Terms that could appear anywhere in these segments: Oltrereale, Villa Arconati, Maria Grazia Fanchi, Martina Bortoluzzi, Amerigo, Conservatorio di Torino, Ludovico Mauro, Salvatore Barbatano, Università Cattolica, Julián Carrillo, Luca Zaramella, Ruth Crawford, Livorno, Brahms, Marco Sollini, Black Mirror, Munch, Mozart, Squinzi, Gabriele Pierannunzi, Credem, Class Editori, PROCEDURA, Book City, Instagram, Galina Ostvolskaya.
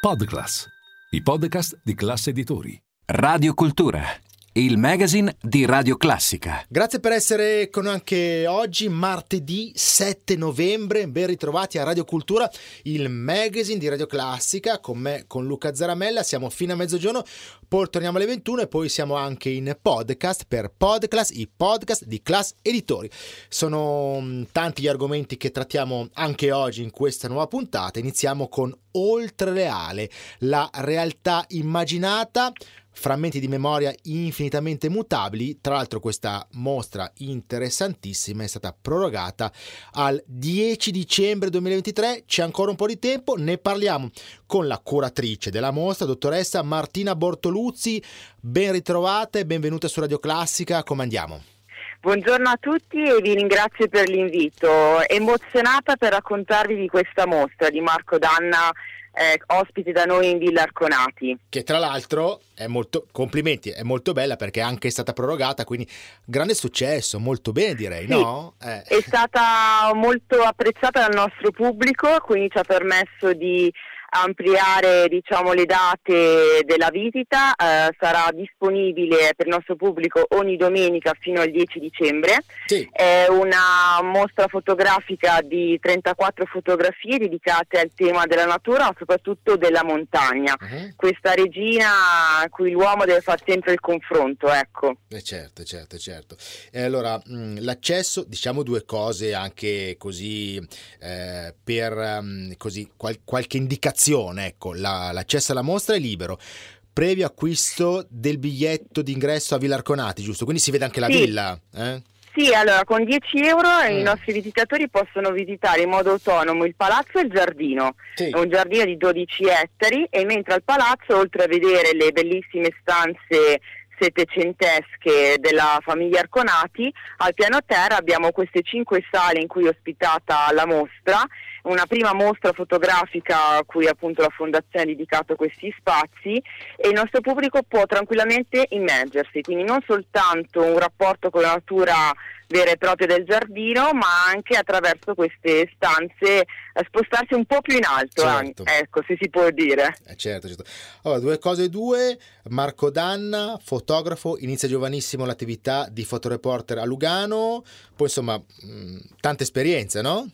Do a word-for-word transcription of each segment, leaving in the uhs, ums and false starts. Podclass, i podcast di Class Editori. Radio Cultura, il magazine di Radio Classica. Grazie per essere con noi anche oggi, martedì sette novembre. Ben ritrovati a Radio Cultura, il magazine di Radio Classica. Con me, con Luca Zaramella, siamo fino a mezzogiorno. Poi torniamo alle ventuno e poi siamo anche in podcast per Podclass, i podcast di Class Editori. Sono tanti gli argomenti che trattiamo anche oggi in questa nuova puntata. Iniziamo con Oltrereale, la realtà immaginata, frammenti di memoria infinitamente mutabili. Tra l'altro questa mostra interessantissima è stata prorogata al dieci dicembre duemilaventitré, c'è ancora un po' di tempo, ne parliamo con la curatrice della mostra, dottoressa Martina Bortoluzzi. Ben ritrovata e benvenuta su Radio Classica, come andiamo? Buongiorno a tutti e vi ringrazio per l'invito, emozionata per raccontarvi di questa mostra di Marco Danna, eh, ospite da noi in Villa Arconati. Che tra l'altro è molto, complimenti, è molto bella perché è anche stata prorogata, quindi grande successo, molto bene direi, sì, no? Eh. È stata molto apprezzata dal nostro pubblico, quindi ci ha permesso di ampliare diciamo le date della visita. Eh, sarà disponibile per il nostro pubblico ogni domenica fino al dieci dicembre. Sì. È una mostra fotografica di trentaquattro fotografie dedicate al tema della natura, ma soprattutto della montagna. Uh-huh. Questa regina a cui l'uomo deve fare sempre il confronto, ecco. Eh certo, certo, certo. E allora mh, l'accesso, diciamo due cose anche così eh, per mh, così qual- qualche indicazione. Ecco, la, l'accesso alla mostra è libero, previo acquisto del biglietto d'ingresso a Villa Arconati, giusto? Quindi si vede anche la sì. villa, eh? Sì, allora con dieci euro mm. i nostri visitatori possono visitare in modo autonomo il palazzo e il giardino, sì. un giardino di dodici ettari, e mentre al palazzo, oltre a vedere le bellissime stanze settecentesche della famiglia Arconati, al piano terra abbiamo queste cinque sale in cui è ospitata la mostra, una prima mostra fotografica a cui appunto la fondazione ha dedicato questi spazi, e il nostro pubblico può tranquillamente immergersi, quindi non soltanto un rapporto con la natura vera e propria del giardino, ma anche attraverso queste stanze spostarsi un po' più in alto, certo. eh, ecco se si può dire. Eh, certo, certo. Allora, due cose due, Marco Danna, fotografo, inizia giovanissimo l'attività di fotoreporter a Lugano, poi insomma mh, tante esperienze, no?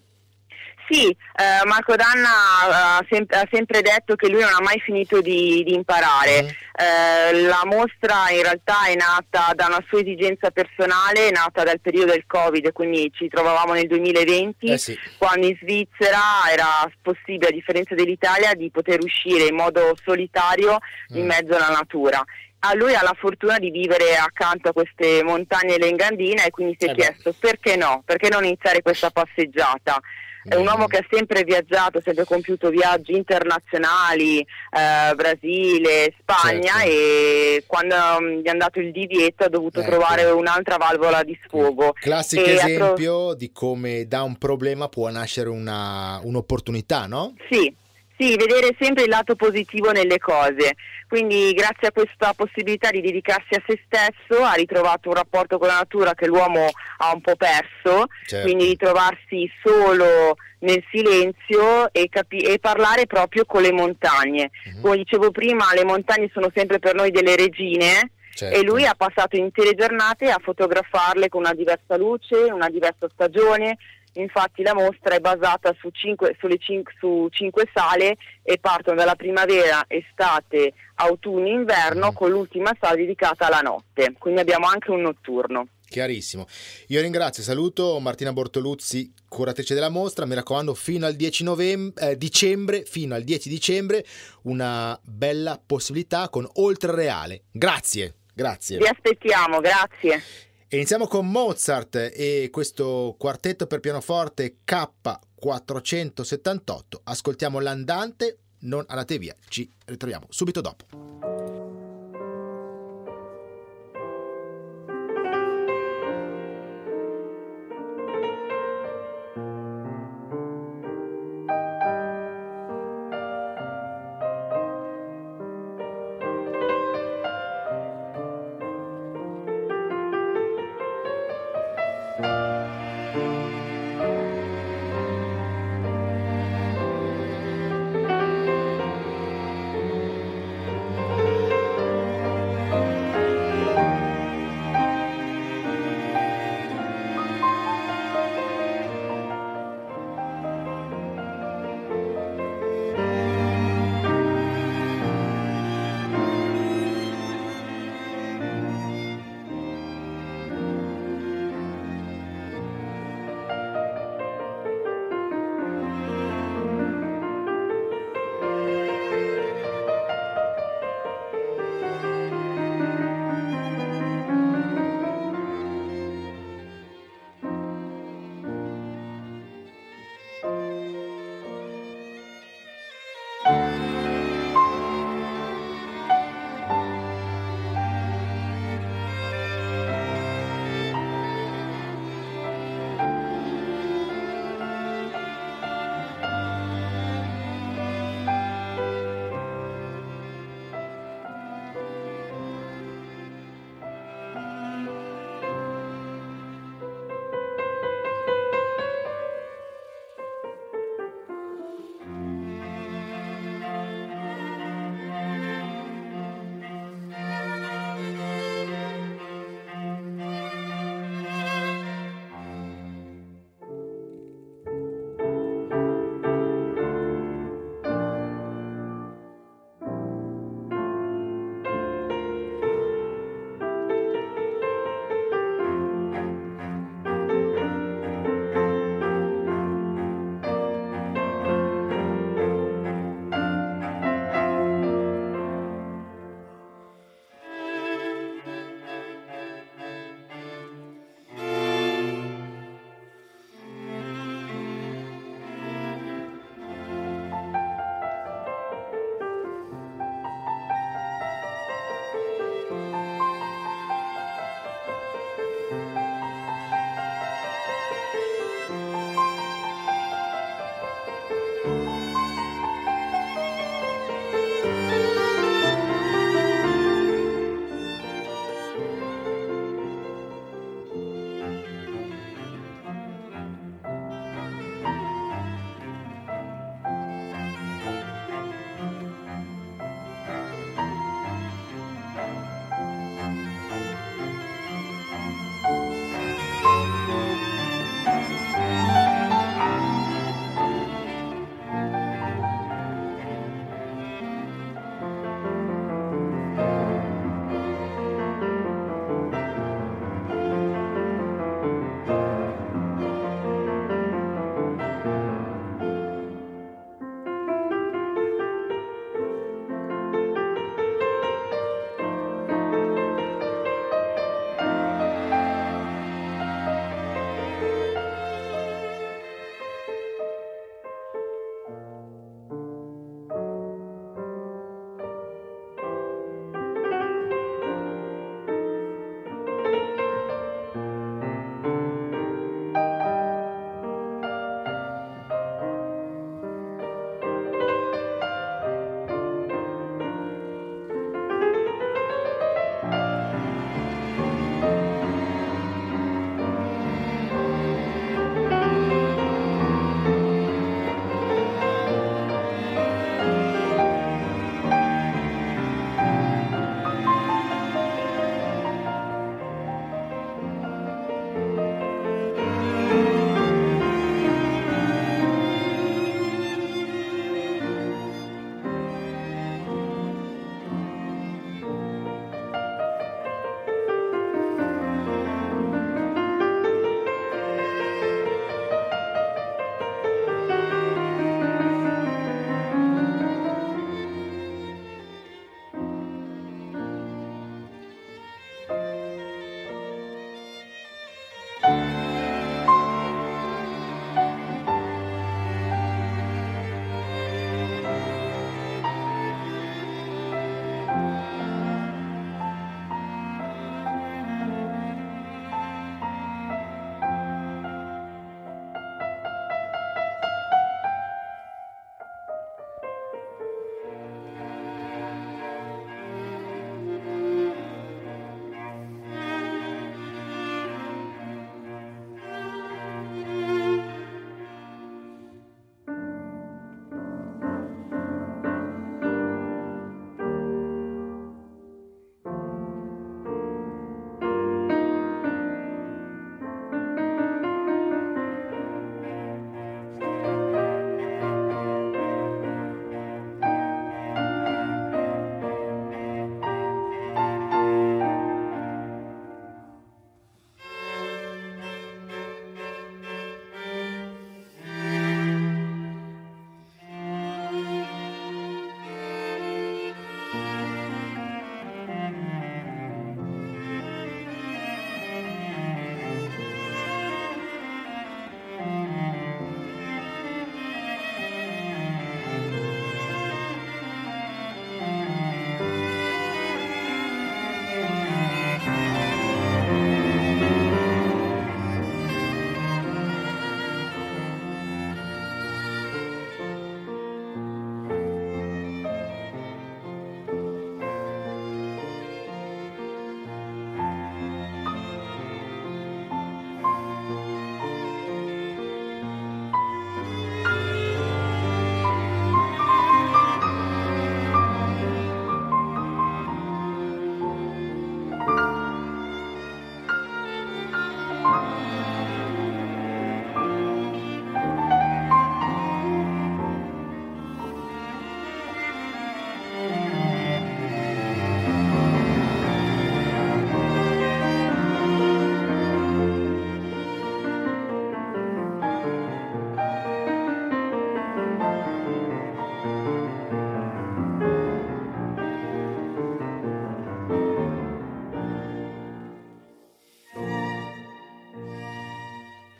Sì, eh, Marco Danna ha, sem- ha sempre detto che lui non ha mai finito di, di imparare. Mm. Eh, la mostra in realtà è nata da una sua esigenza personale, è nata dal periodo del Covid, quindi ci trovavamo nel duemilaventi, eh sì. quando in Svizzera era possibile, a differenza dell'Italia, di poter uscire in modo solitario mm. in mezzo alla natura. A lui ha la fortuna di vivere accanto a queste montagne dell'Engadina e quindi si è eh chiesto beh. perché no, perché non iniziare questa passeggiata. È un uomo che ha sempre viaggiato, sempre compiuto viaggi internazionali, eh, Brasile, Spagna, certo. e quando um, gli è andato il divieto ha dovuto ecco. trovare un'altra valvola di sfogo. Classico e esempio tro- di come da un problema può nascere una, un'opportunità, no? Sì. Sì, vedere sempre il lato positivo nelle cose, quindi grazie a questa possibilità di dedicarsi a se stesso ha ritrovato un rapporto con la natura che l'uomo ha un po' perso, certo. quindi ritrovarsi solo nel silenzio e, capi- e parlare proprio con le montagne. Mm-hmm. Come dicevo prima, le montagne sono sempre per noi delle regine. Certo. E lui ha passato intere giornate a fotografarle con una diversa luce, una diversa stagione. Infatti la mostra è basata su cinque, sulle cinque, su cinque sale e partono dalla primavera, estate, autunno, inverno, mm. con l'ultima sala dedicata alla notte. Quindi abbiamo anche un notturno. Chiarissimo. Io ringrazio e saluto Martina Bortoluzzi, curatrice della mostra. Mi raccomando, fino al dieci novembre, eh, dicembre, fino al dieci dicembre, una bella possibilità con Oltrereale. Grazie, grazie. Vi aspettiamo, grazie. Iniziamo con Mozart e questo quartetto per pianoforte K quattrocentosettantotto. Ascoltiamo l'andante, non andate via, ci ritroviamo subito dopo.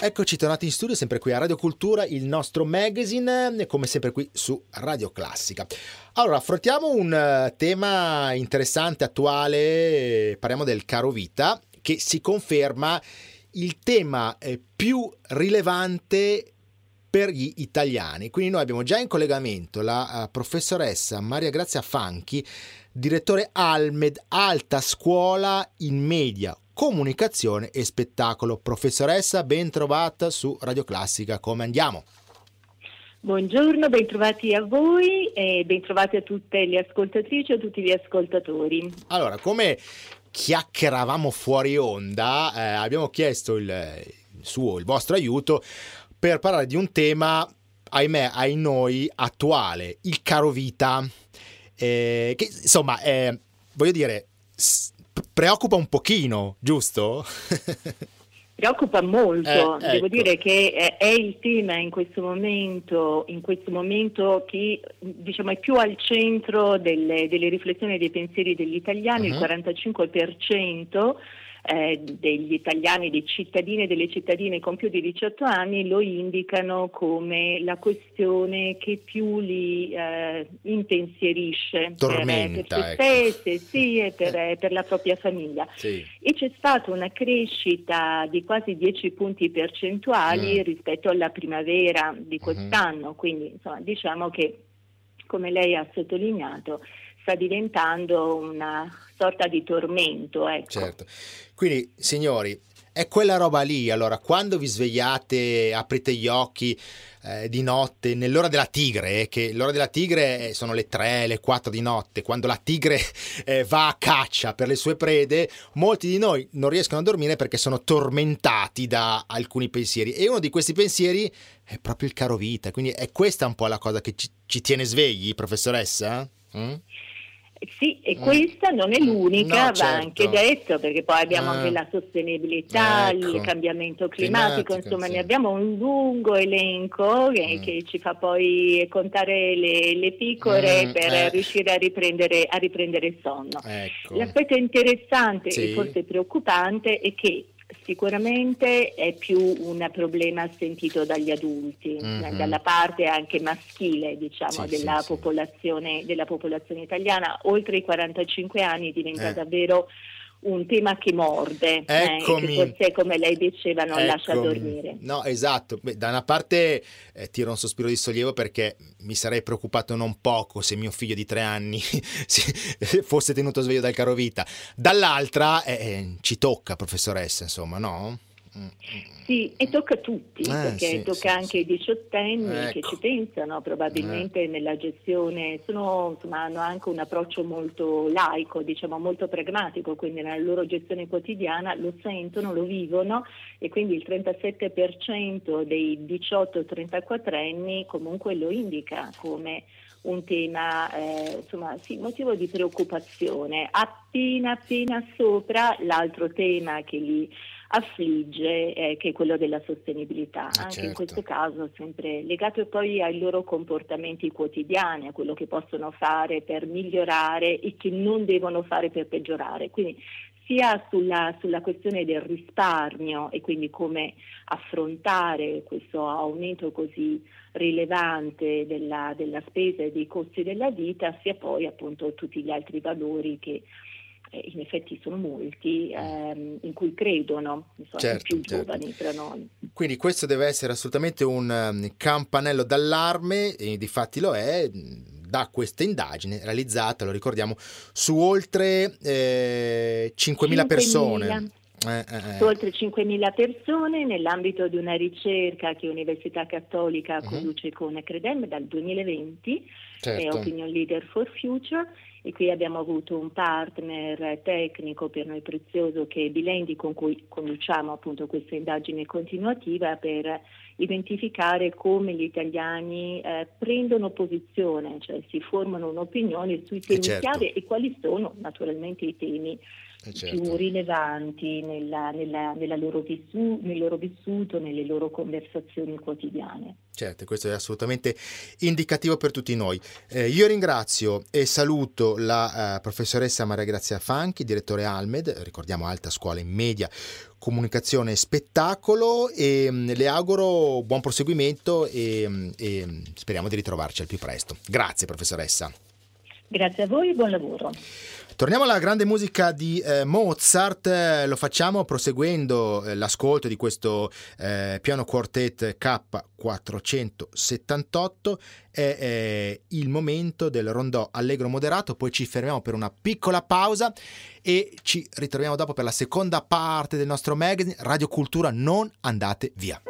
Eccoci tornati in studio, sempre qui a Radio Cultura, il nostro magazine, come sempre qui su Radio Classica. Allora, affrontiamo un tema interessante, attuale, parliamo del caro vita, che si conferma il tema più rilevante per gli italiani. Quindi noi abbiamo già in collegamento la professoressa Maria Grazia Fanchi, direttore Almed, Alta Scuola in Media, Comunicazione e Spettacolo. Professoressa, ben trovata su Radio Classica, come andiamo? Buongiorno, bentrovati a voi e bentrovati a tutte le ascoltatrici e a tutti gli ascoltatori. Allora, come chiacchieravamo fuori onda, eh, abbiamo chiesto il, il suo, il vostro aiuto per parlare di un tema, ahimè, ai noi, attuale, il caro vita, eh, che insomma, eh, voglio dire, preoccupa un pochino, giusto? Preoccupa molto, eh, devo ecco. dire che è, è il tema in questo momento, in questo momento che diciamo è più al centro delle, delle riflessioni e dei pensieri degli italiani, uh-huh. il quarantacinque per cento Eh, degli italiani, dei cittadini e delle cittadine con più di diciotto anni lo indicano come la questione che più li eh, impensierisce, tormenta, per, eh, per se stesse, ecco. sì, e per, eh. per la propria famiglia. Sì. E c'è stata una crescita di quasi dieci punti percentuali mm. rispetto alla primavera di quest'anno, mm-hmm. quindi insomma diciamo che, come lei ha sottolineato, sta diventando una sorta di tormento, ecco. Certo. Quindi, signori, è quella roba lì. Allora, quando vi svegliate, aprite gli occhi eh, di notte, nell'ora della tigre, che l'ora della tigre sono le tre, le quattro di notte, quando la tigre eh, va a caccia per le sue prede, molti di noi non riescono a dormire perché sono tormentati da alcuni pensieri. E uno di questi pensieri è proprio il caro vita. Quindi è questa un po' la cosa che ci, ci tiene svegli, professoressa? Mm? Sì, e questa non è l'unica, no, certo. va anche detto, perché poi abbiamo eh. anche la sostenibilità, ecco. il cambiamento climatico, climatico insomma sì. ne abbiamo un lungo elenco che, mm. che ci fa poi contare le, le pecore mm, per eh. riuscire a riprendere, a riprendere il sonno. Ecco. L'aspetto interessante sì. e forse preoccupante è che sicuramente è più un problema sentito dagli adulti, mm-hmm. dalla parte anche maschile, diciamo, sì, della sì, popolazione sì. della popolazione italiana. Oltre i quarantacinque anni diventa eh. davvero un tema che morde, eh, che forse, come lei diceva, non Eccomi. lascia dormire. No, esatto. Beh, da una parte eh, tiro un sospiro di sollievo, perché mi sarei preoccupato non poco se mio figlio di tre anni fosse tenuto sveglio dal caro vita. Dall'altra eh, ci tocca, professoressa, insomma, no? Sì, e tocca a tutti, eh, perché sì, tocca sì, anche sì. i diciottenni ecco. che ci pensano probabilmente eh. nella gestione, sono, insomma, hanno anche un approccio molto laico, diciamo molto pragmatico, quindi nella loro gestione quotidiana lo sentono, lo vivono, e quindi il trentasette per cento dei diciotto trentaquattro anni comunque lo indica come un tema eh, insomma sì, motivo di preoccupazione, appena appena sopra l'altro tema che li affligge, eh, che è quello della sostenibilità, ah, anche certo. in questo caso sempre legato poi ai loro comportamenti quotidiani, a quello che possono fare per migliorare e che non devono fare per peggiorare, quindi sia sulla, sulla questione del risparmio e quindi come affrontare questo aumento così rilevante della, della spesa e dei costi della vita, sia poi appunto tutti gli altri valori che in effetti sono molti, ehm, in cui credono insomma, certo, i più certo. giovani tra noi. Quindi questo deve essere assolutamente un campanello d'allarme, e difatti lo è, da questa indagine realizzata, lo ricordiamo, su oltre eh, cinquemila persone. Eh, eh, eh. Su oltre cinquemila persone, nell'ambito di una ricerca che Università Cattolica uh-huh. conduce con Credem dal duemilaventi, certo. è Opinion Leader for Future, e qui abbiamo avuto un partner tecnico per noi prezioso che è Bilendi, con cui conduciamo appunto questa indagine continuativa per identificare come gli italiani eh, prendono posizione, cioè si formano un'opinione sui temi certo. chiave e quali sono naturalmente i temi Certo. più rilevanti nella, nella, nella loro vissu- nel loro vissuto, nelle loro conversazioni quotidiane. Certo, questo è assolutamente indicativo per tutti noi. Eh, io ringrazio e saluto stato la uh, professoressa Maria Grazia Fanchi, direttore Almed, ricordiamo Alta Scuola in Media, Comunicazione e Spettacolo, e mh, le auguro buon proseguimento e, mh, e mh, speriamo di ritrovarci al più presto. Grazie professoressa. Grazie a voi, buon lavoro. Torniamo alla grande musica di eh, Mozart, eh, lo facciamo proseguendo eh, l'ascolto di questo eh, piano quartet K quattrocentosettantotto. È eh, il momento del rondò allegro moderato, poi ci fermiamo per una piccola pausa e ci ritroviamo dopo per la seconda parte del nostro magazine Radio Cultura. Non andate via.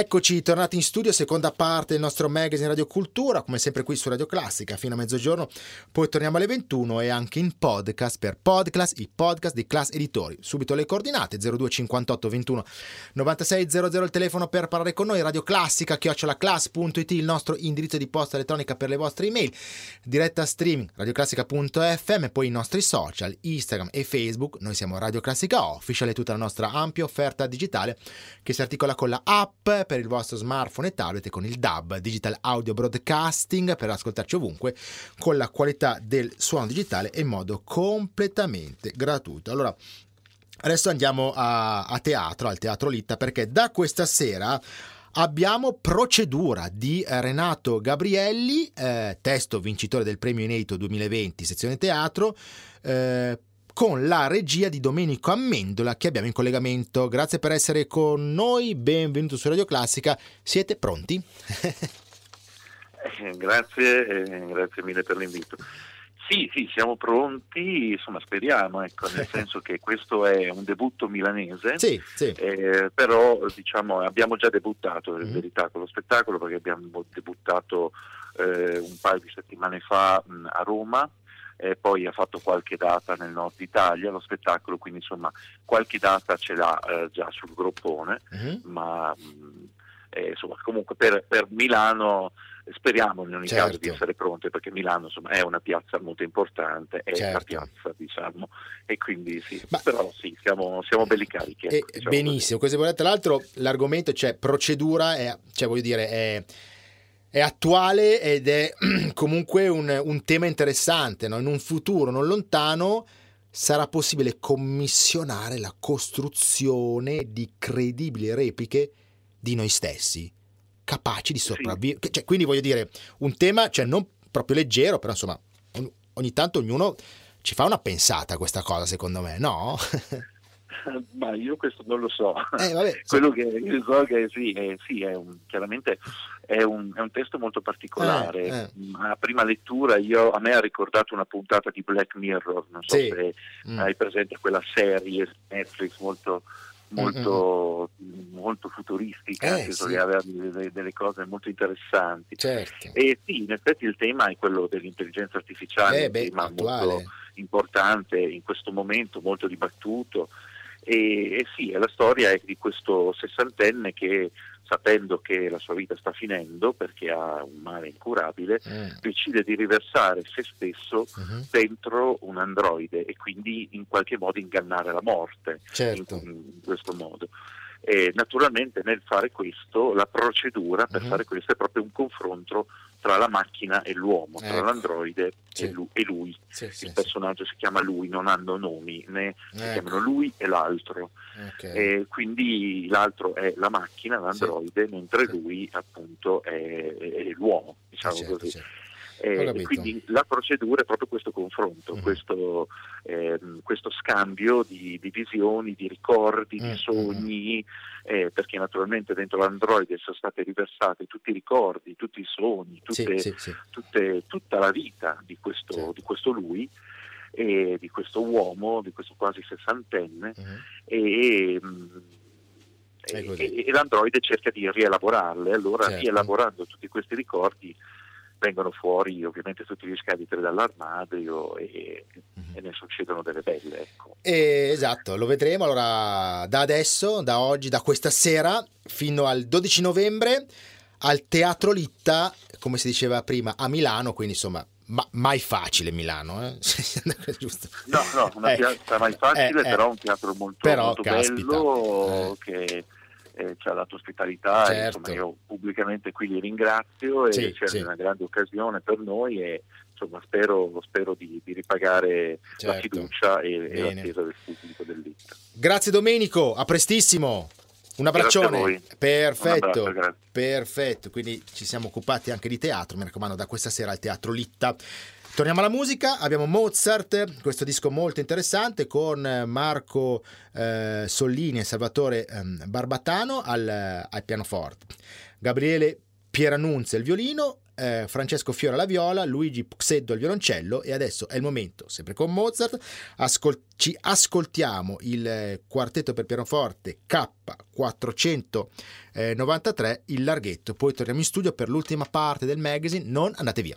Eccoci, tornati in studio, seconda parte del nostro magazine Radio Cultura, come sempre qui su Radio Classica, fino a mezzogiorno, poi torniamo alle ventuno e anche in podcast per Podclass, i podcast di Class Editori. Subito le coordinate, zero due cinquantotto ventuno novantasei zero zero il telefono per parlare con noi, Radio Classica, chiocciola class punto it, il nostro indirizzo di posta elettronica per le vostre email, diretta streaming, radioclassica punto effe emme, poi i nostri social, Instagram e Facebook, noi siamo Radio Classica Official e tutta la nostra ampia offerta digitale che si articola con la app per il vostro smartphone e tablet con il D A B, Digital Audio Broadcasting, per ascoltarci ovunque con la qualità del suono digitale e in modo completamente gratuito. Allora, adesso andiamo a, a teatro, al Teatro Litta, perché da questa sera abbiamo Procedura di Renato Gabrielli, eh, testo vincitore del premio Inedito duemilaventi, sezione teatro, eh, con la regia di Domenico Amendola, che abbiamo in collegamento. Grazie per essere con noi, benvenuto su Radio Classica. Siete pronti? eh, grazie, eh, grazie mille per l'invito. Sì, sì, siamo pronti, insomma speriamo, ecco, nel senso che questo è un debutto milanese, sì, sì. Eh, però diciamo abbiamo già debuttato in mm. verità con lo spettacolo, perché abbiamo debuttato eh, un paio di settimane fa mh, a Roma, e poi ha fatto qualche data nel nord Italia lo spettacolo, quindi insomma qualche data ce l'ha eh, già sul groppone, uh-huh. ma mh, eh, insomma comunque per, per Milano speriamo in ogni certo. caso di essere pronti, perché Milano insomma è una piazza molto importante, è certo. la piazza diciamo, e quindi sì, ma... però sì, siamo, siamo belli carichi. Ecco, eh, diciamo benissimo, questo è, tra l'altro l'argomento, cioè procedura, è, cioè voglio dire è... è attuale ed è comunque un, un tema interessante, no? In un futuro non lontano sarà possibile commissionare la costruzione di credibili repliche di noi stessi, capaci di sopravvivere. Sì. Cioè, quindi voglio dire, un tema cioè, non proprio leggero, però insomma ogni, ogni tanto ognuno ci fa una pensata a questa cosa, secondo me, no? Ma io questo non lo so, eh, vabbè, quello sì. che io so che sì, eh, sì è un, chiaramente è un, è un testo molto particolare, eh, eh. a prima lettura io, a me ha ricordato una puntata di Black Mirror, non so sì. se mm. hai presente quella serie Netflix molto molto, mm-hmm. molto futuristica, eh, che sì. aveva delle, delle cose molto interessanti. Certo. E sì, in effetti il tema è quello dell'intelligenza artificiale, eh, beh, un tema attuale. Molto importante in questo momento, molto dibattuto. E, e sì, la storia è di questo sessantenne che, sapendo che la sua vita sta finendo perché ha un male incurabile, mm. decide di riversare se stesso mm-hmm. dentro un androide e quindi in qualche modo ingannare la morte, certo. in, in questo modo. E naturalmente nel fare questo, la procedura per mm-hmm. fare questo è proprio un confronto tra la macchina e l'uomo, ecco. tra l'androide sì. e lui. E lui. Sì, sì, il personaggio sì. si chiama lui, non hanno nomi, né ecco. si chiamano lui e l'altro. Okay. E quindi l'altro è la macchina, l'androide, sì. mentre sì. lui appunto è, è l'uomo, diciamo certo, così. Certo. E, e quindi la procedura è proprio questo confronto, mm-hmm. questo, ehm, questo scambio di, di visioni, di ricordi, mm-hmm. di sogni, eh, perché naturalmente dentro l'androide sono state riversate tutti i ricordi, tutti i sogni, tutte, sì, sì, sì. Tutte, tutta la vita di questo, certo. di questo lui, e di questo uomo, di questo quasi sessantenne, mm-hmm. e... Mh, e, e, e l'androide cerca di rielaborarle, allora certo. rielaborando tutti questi ricordi vengono fuori ovviamente tutti gli scavitre dall'armadio e, mm-hmm. e ne succedono delle belle, ecco. Eh, esatto, lo vedremo allora da adesso, da oggi, da questa sera fino al dodici novembre al Teatro Litta, come si diceva prima, a Milano, quindi insomma ma, mai facile Milano, eh? Giusto? No, no, una eh, piazza mai facile, eh, però un teatro molto, però, molto bello eh. che... Eh, ci ha dato ospitalità, certo. insomma io pubblicamente qui li ringrazio e sì, c'è sì. una grande occasione per noi e insomma spero, spero di, di ripagare certo. la fiducia e, e l'attesa del pubblico dell'Itta. Grazie Domenico, a prestissimo, un abbraccione. Perfetto, un abbraccio, perfetto, quindi ci siamo occupati anche di teatro, mi raccomando, da questa sera al Teatro Litta. Torniamo alla musica, abbiamo Mozart, questo disco molto interessante con Marco eh, Sollini e Salvatore eh, Barbatano al, al pianoforte, Gabriele Pierannunzi al violino, eh, Francesco Fiora alla viola, Luigi Puxedo al violoncello e adesso è il momento, sempre con Mozart, ascol- ci ascoltiamo il quartetto per pianoforte K quattrocentonovantatré, il larghetto, poi torniamo in studio per l'ultima parte del magazine, non andate via.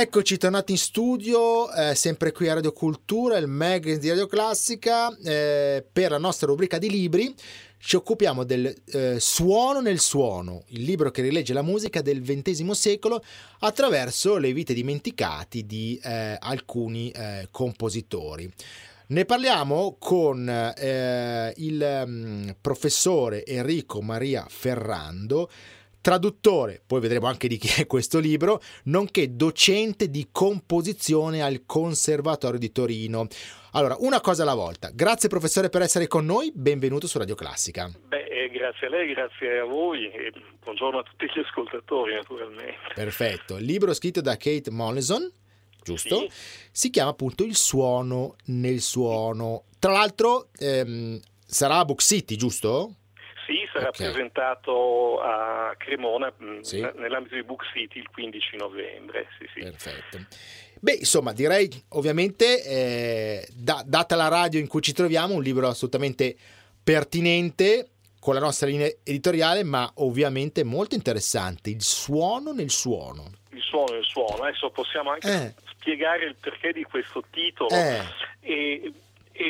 Eccoci tornati in studio, eh, sempre qui a Radio Cultura, il magazine di Radio Classica, eh, per la nostra rubrica di libri. Ci occupiamo del eh, Suono nel Suono, il libro che rilegge la musica del ventesimo secolo attraverso le vite dimenticate di eh, alcuni eh, compositori. Ne parliamo con eh, il um, professore Enrico Maria Ferrando, traduttore, poi vedremo anche di chi è questo libro, nonché docente di composizione al Conservatorio di Torino. Allora, una cosa alla volta. Grazie professore per essere con noi, benvenuto su Radio Classica. Beh, eh, grazie a lei, grazie a voi e buongiorno a tutti gli ascoltatori naturalmente. Perfetto, il libro scritto da Kate Molleson, giusto? Sì. Si chiama appunto Il Suono nel Suono. Tra l'altro ehm, sarà a Book City, giusto? Sì, sarà okay. presentato a Cremona, sì, nell'ambito di Book City il quindici novembre. Sì, sì. Perfetto. Beh, insomma, direi ovviamente, eh, da, data la radio in cui ci troviamo, un libro assolutamente pertinente con la nostra linea editoriale, ma ovviamente molto interessante. Il Suono nel Suono. Il Suono nel Suono. Adesso possiamo anche eh. spiegare il perché di questo titolo. Eh. E... e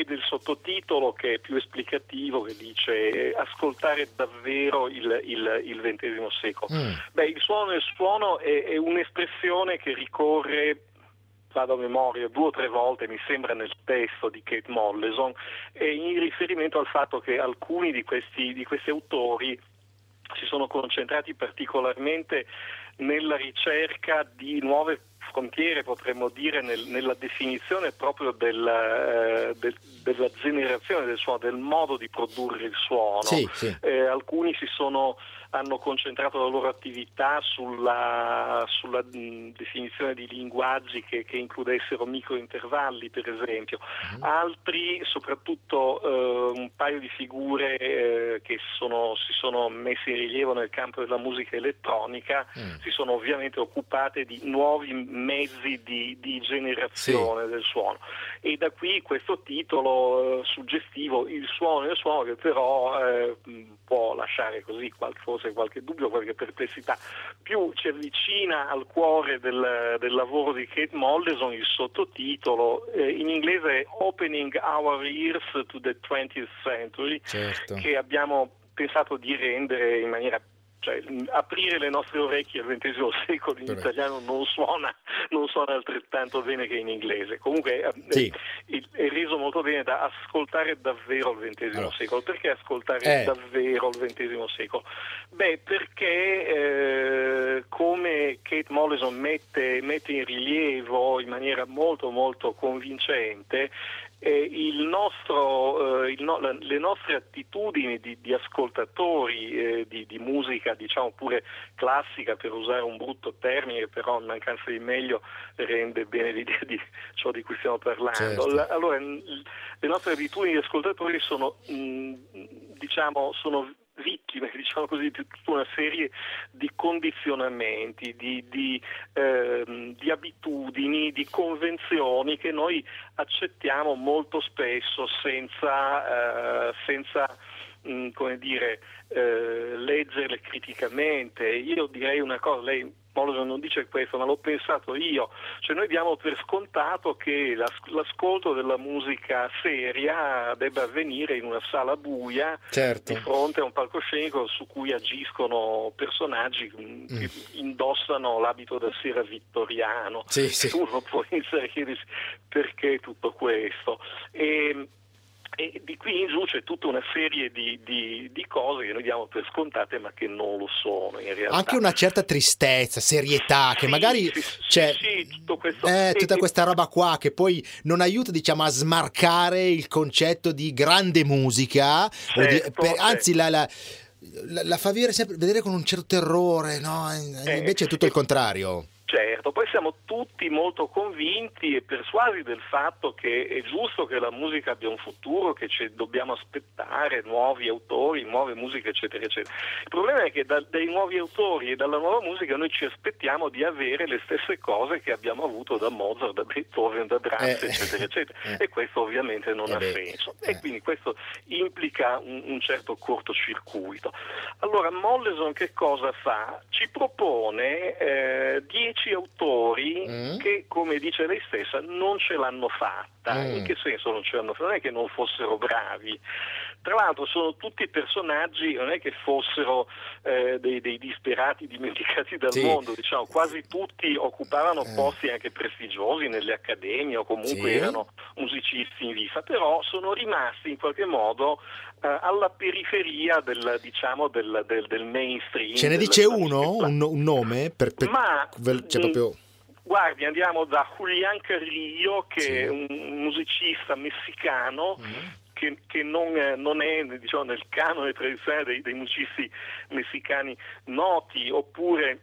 del sottotitolo che è più esplicativo, che dice ascoltare davvero il, il, il ventesimo secolo. Mm. Beh, il suono del suono è, è un'espressione che ricorre, vado a memoria, due o tre volte mi sembra nel testo di Kate Molleson, e in riferimento al fatto che alcuni di questi, di questi autori si sono concentrati particolarmente nella ricerca di nuove frontiere, potremmo dire, nel, nella definizione proprio della, eh, de, della generazione del suono, del modo di produrre il suono. Sì, sì. Eh, alcuni si sono hanno concentrato la loro attività sulla, sulla mh, definizione di linguaggi che, che includessero microintervalli, per esempio. Mm. Altri, soprattutto eh, un paio di figure eh, che sono, si sono messe in rilievo nel campo della musica elettronica, mm. si sono ovviamente occupate di nuovi mezzi di, di generazione, sì, del suono. E da qui questo titolo eh, suggestivo, Il Suono nel Suono, che però eh, può lasciare così qualcosa, qualche dubbio, qualche perplessità. Più ci avvicina al cuore del, del lavoro di Kate Molleson il sottotitolo, eh, in inglese Opening Our Ears to the twentieth century, certo, che abbiamo pensato di rendere in maniera, cioè aprire le nostre orecchie al ventesimo secolo in Beh. italiano non suona non suona altrettanto bene che in inglese, comunque sì, è, è reso molto bene da ascoltare davvero il ventesimo allora. secolo. Perché ascoltare eh. davvero il ventesimo secolo? Beh, perché eh, come Kate Molleson mette, mette in rilievo in maniera molto molto convincente, Eh, il nostro, eh, il no, la, le nostre attitudini di, di ascoltatori eh, di, di musica, diciamo pure classica, per usare un brutto termine, però in mancanza di meglio rende bene l'idea di ciò di cui stiamo parlando. Certo. La, allora, le nostre abitudini di ascoltatori sono, mh, diciamo, sono vittime, diciamo così, di tutta una serie di condizionamenti, di, di, ehm, di abitudini, di convenzioni che noi accettiamo molto spesso senza, eh, senza mh, come dire, eh, leggerle criticamente. Io direi una cosa, lei non dice questo, ma l'ho pensato io, cioè noi diamo per scontato che l'ascolto della musica seria debba avvenire in una sala buia, certo, di fronte a un palcoscenico su cui agiscono personaggi mm. che indossano l'abito da sera vittoriano. Sì, sì. Tu non puoi iniziare a chiedersi perché tutto questo. E E di qui in giù c'è tutta una serie di, di, di cose che noi diamo per scontate ma che non lo sono in realtà. Anche una certa tristezza, serietà, che sì, magari sì, c'è sì, tutto questo, eh, tutta questa roba qua che poi non aiuta, diciamo, a smarcare il concetto di grande musica, certo, o di, per, anzi la... la La, la fa vedere, sempre, vedere con un certo terrore, no? Invece è tutto il contrario. Certo, poi siamo tutti molto convinti e persuasi del fatto che è giusto che la musica abbia un futuro, che ci dobbiamo aspettare nuovi autori, nuove musiche, eccetera, eccetera. Il problema è che da, dai nuovi autori e dalla nuova musica noi ci aspettiamo di avere le stesse cose che abbiamo avuto da Mozart, da Beethoven, da Brahms, eh, eccetera, eccetera. Eh, e questo ovviamente non eh, ha senso. Eh. E quindi questo implica un, un certo cortocircuito. Allora Molleson che cosa fa? Ci propone eh, dieci dieci autori mm. che, come dice lei stessa, non ce l'hanno fatta. Mm. In che senso non ce l'hanno fatta? Non è che non fossero bravi. Tra l'altro sono tutti personaggi, non è che fossero eh, dei, dei disperati dimenticati dal sì. mondo, diciamo, quasi tutti occupavano eh. posti anche prestigiosi nelle accademie o comunque sì. erano musicisti in vita, però sono rimasti in qualche modo eh, alla periferia del, diciamo, del, del, del mainstream. Ce ne dice uno? Un, un nome? Per, per, Ma... Cioè proprio... Guardi, andiamo da Julián Carrillo, che sì. è un musicista messicano, mm-hmm. Che, che non, non è, diciamo, nel canone tradizionale dei, dei musicisti messicani noti, oppure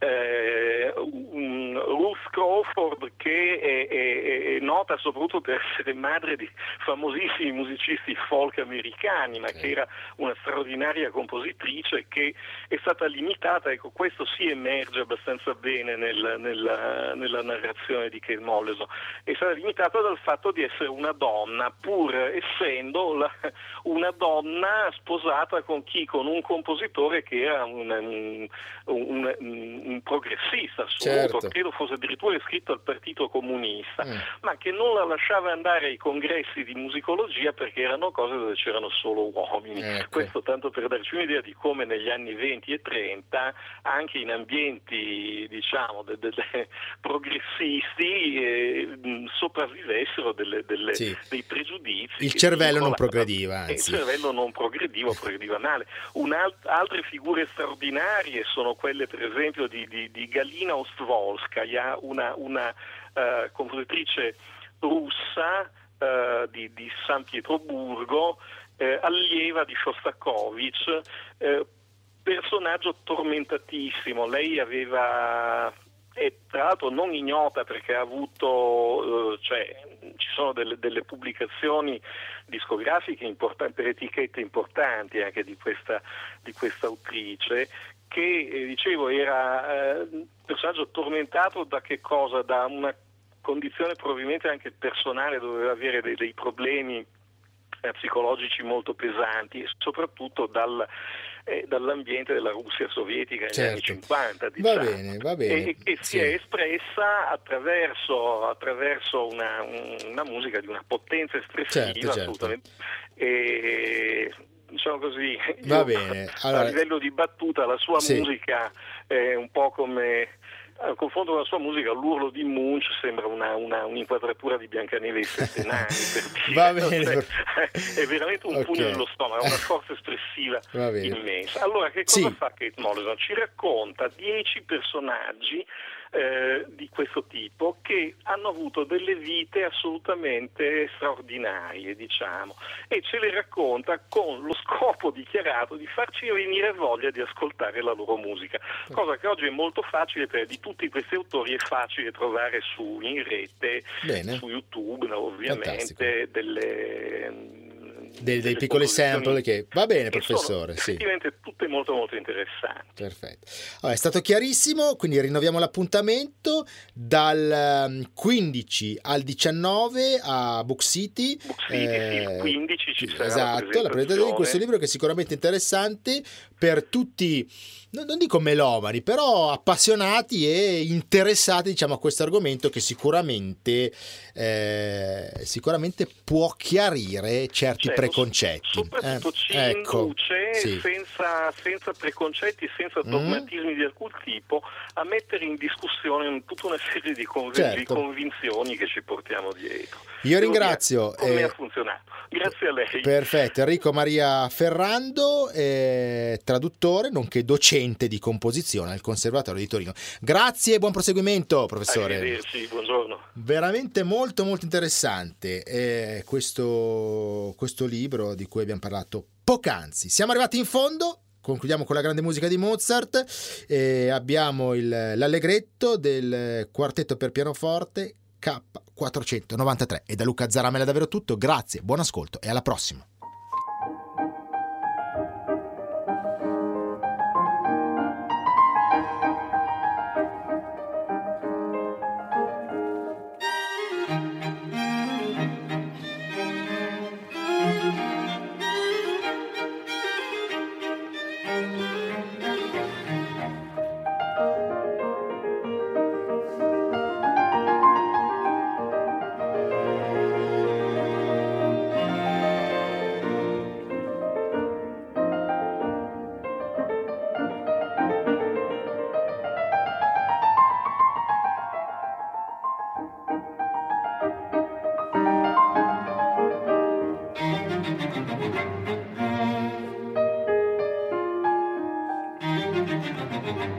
eh, un, Ruth Crawford, che è, è, è nota soprattutto per essere madre di famosissimi musicisti folk americani, ma okay. che era una straordinaria compositrice che è stata limitata, ecco, questo si emerge abbastanza bene nel, nella, nella narrazione di Kate Molleson, è stata limitata dal fatto di essere una donna, pur essendo la, una donna sposata con chi? Con un compositore che era un, un, un, un progressista assoluto, certo. credo fosse addirittura iscritto al Partito Comunista, mm. ma che non la lasciava andare ai congressi di musicologia perché erano cose dove c'erano solo uomini. Ecco. Questo tanto per darci un'idea di come negli anni venti e trenta anche in ambienti, diciamo, de, de, de, progressisti eh, sopravvivessero delle, delle, sì. dei pregiudizi. Il cervello non progrediva, anzi. Il cervello non progrediva, progrediva male. Un'alt- altre figure straordinarie sono quelle, per esempio, di, di, di Galina Ostvolskaya, una, una uh, compositrice russa uh, di, di San Pietroburgo, eh, allieva di Shostakovich, eh, personaggio tormentatissimo. Lei aveva, e tra l'altro non ignota perché ha avuto, eh, cioè ci sono delle, delle pubblicazioni discografiche importanti, per etichette importanti anche di questa di questa autrice, che eh, dicevo era eh, personaggio tormentato da che cosa? Da una condizione probabilmente anche personale, doveva avere dei, dei problemi eh, psicologici molto pesanti, e soprattutto dal Eh, dall'ambiente della Russia sovietica negli certo. anni cinquanta, diciamo. Va bene, va bene. E, e si sì. è espressa attraverso, attraverso una, una musica di una potenza espressiva, certo, certo. assolutamente. E, diciamo così, va io, bene. Allora, a livello di battuta la sua sì. musica è un po' come... Al confronto con la sua musica, l'urlo di Munch sembra una, una, un'inquadratura di Biancaneve ai sette nani, perché va bene. Cioè, è veramente un okay. pugno nello stomaco, una forza espressiva immensa. Allora, che cosa sì. fa Kate Molleson? Ci racconta dieci personaggi eh, di questo tipo che hanno avuto delle vite assolutamente straordinarie, diciamo, e ce le racconta con lo scopo dichiarato di farci venire voglia di ascoltare la loro musica, cosa che oggi è molto facile, per di tutti questi autori è facile trovare su in rete, Bene. su YouTube, ovviamente, delle, dei, dei piccoli sample che va bene, che professore, sono effettivamente sì. tutte molto molto interessanti. Perfetto, allora, è stato chiarissimo, quindi rinnoviamo l'appuntamento dal quindici al diciannove a Book City. Book City eh, sì, il quindici ci sarà, esatto, la presentazione di questo libro che è sicuramente interessante per tutti, non dico melomani, però appassionati e interessati, diciamo, a questo argomento che sicuramente eh, sicuramente può chiarire certi certo, preconcetti. Soprattutto eh, ci ecco, induce sì. senza, senza preconcetti, senza dogmatismi mm. di alcun tipo, a mettere in discussione tutta una serie di, conv- certo. di convinzioni che ci portiamo dietro. Io ringrazio. Dire, come eh, ha funzionato. Grazie a lei. Perfetto. Enrico Maria Ferrando, eh, traduttore, nonché docente di composizione al Conservatorio di Torino. Grazie e buon proseguimento, professore. Arrivederci, buongiorno. Veramente molto molto interessante eh, questo, questo libro di cui abbiamo parlato poc'anzi. Siamo arrivati in fondo, concludiamo con la grande musica di Mozart e abbiamo il, l'allegretto del quartetto per pianoforte K quattrocentonovantatré. E da Luca Zaramella è davvero tutto, grazie, buon ascolto e alla prossima. Thank you.